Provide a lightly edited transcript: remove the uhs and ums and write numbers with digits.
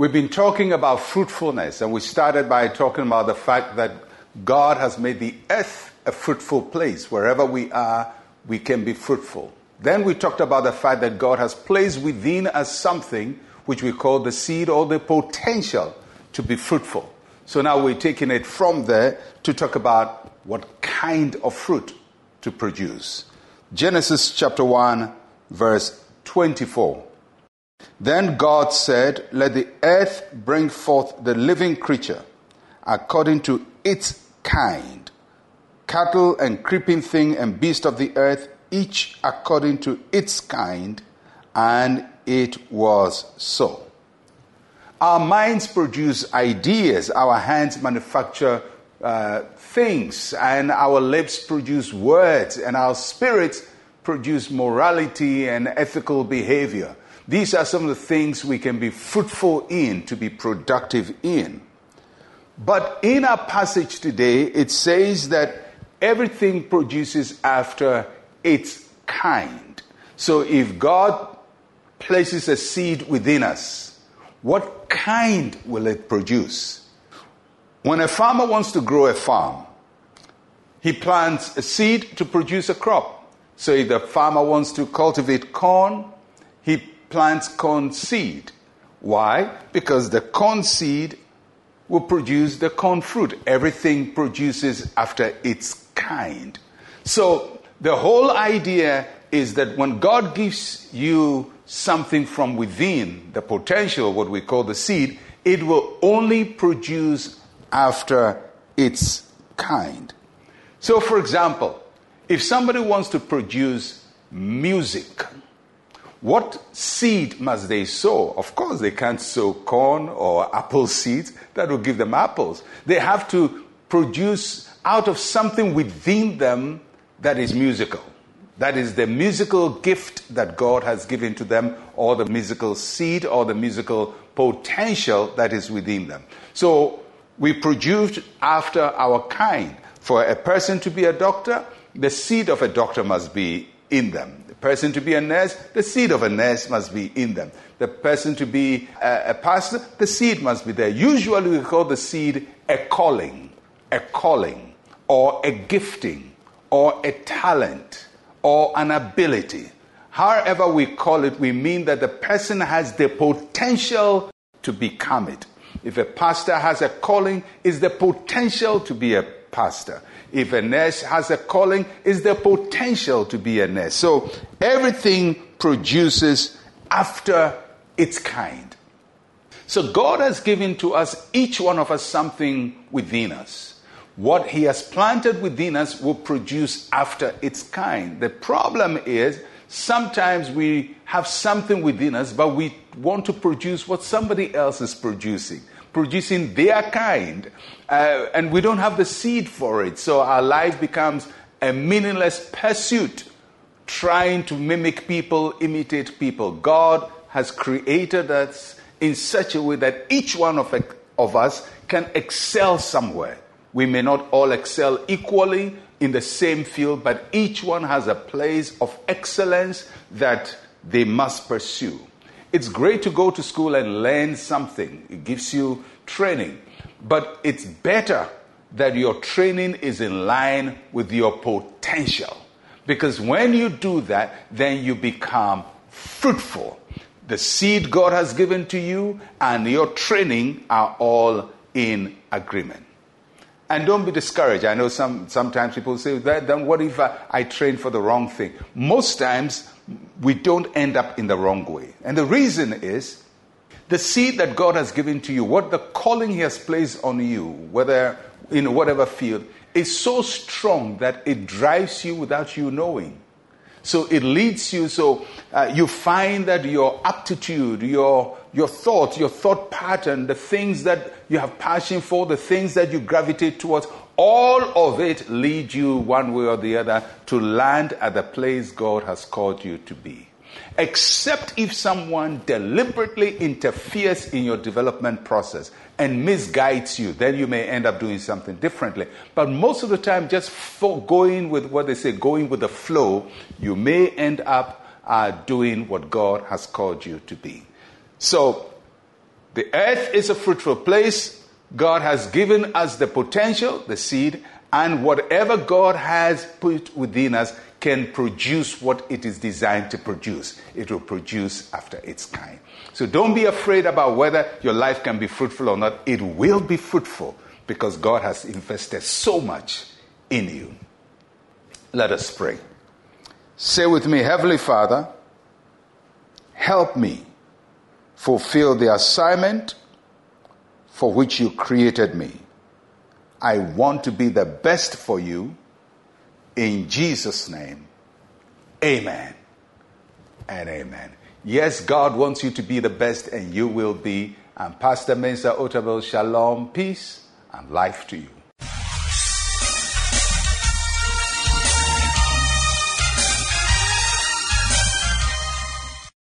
We've been talking about fruitfulness, and we started by talking about the fact that God has made the earth a fruitful place. Wherever we are, we can be fruitful. Then we talked about the fact that God has placed within us something which we call the seed or the potential to be fruitful. So now we're taking it from there to talk about what kind of fruit to produce. Genesis chapter 1, verse 24. Then God said, "Let the earth bring forth the living creature according to its kind, cattle and creeping thing and beast of the earth, each according to its kind." And it was so. Our minds produce ideas, our hands manufacture things, and our lips produce words, and our spirits produce morality and ethical behavior. These are some of the things we can be fruitful in, to be productive in. But in our passage today, it says that everything produces after its kind. So if God places a seed within us, what kind will it produce? When a farmer wants to grow a farm, he plants a seed to produce a crop. So if the farmer wants to cultivate corn, he plants corn seed. Why? Because the corn seed will produce the corn fruit. Everything produces after its kind. So the whole idea is that when God gives you something from within, the potential, what we call the seed, it will only produce after its kind. So for example, if somebody wants to produce music, what seed must they sow? Of course, they can't sow corn or apple seeds. That will give them apples. They have to produce out of something within them that is musical. That is the musical gift that God has given to them, or the musical seed, or the musical potential that is within them. So we produce after our kind. For a person to be a doctor, the seed of a doctor must be in them. The person to be a nurse, the seed of a nurse must be in them. The person to be a pastor, the seed must be there. Usually we call the seed a calling, or a gifting, or a talent, or an ability. However we call it, we mean that the person has the potential to become it. If a pastor has a calling, it's the potential to be a pastor. If a nurse has a calling, it's the potential to be a nurse. So everything produces after its kind. So God has given to us, each one of us, something within us. What he has planted within us will produce after its kind. The problem is sometimes we have something within us, but we want to produce what somebody else is producing their kind, and we don't have the seed for it. So our life becomes a meaningless pursuit, trying to mimic people, imitate people. God has created us in such a way that each one of us can excel somewhere. We may not all excel equally in the same field, but each one has a place of excellence that they must pursue. It's great to go to school and learn something. It gives you training. But it's better that your training is in line with your potential. Because when you do that, then you become fruitful. The seed God has given to you and your training are all in agreement. And don't be discouraged. I know sometimes people say, then what if I train for the wrong thing? Most times, we don't end up in the wrong way. And the reason is the seed that God has given to you, what the calling he has placed on you, whether in whatever field, is so strong that it drives you without you knowing. So it leads you, so you find that your aptitude, your thoughts, your thought pattern, the things that you have passion for, the things that you gravitate towards, all of it lead you one way or the other to land at the place God has called you to be. Except if someone deliberately interferes in your development process and misguides you, then you may end up doing something differently. But most of the time, just going with what they say, going with the flow, you may end up doing what God has called you to be. So The earth is a fruitful place. God has given us the potential, the seed, and whatever God has put within us can produce what it is designed to produce. It will produce after its kind. So don't be afraid about whether your life can be fruitful or not. It will be fruitful because God has invested so much in you. Let us pray. Say with me, Heavenly Father, help me fulfill the assignment for which you created me. I want to be the best for you. In Jesus' name, amen and amen. Yes, God wants you to be the best, and you will be. And Pastor Mensa Otabil, shalom, peace, and life to you.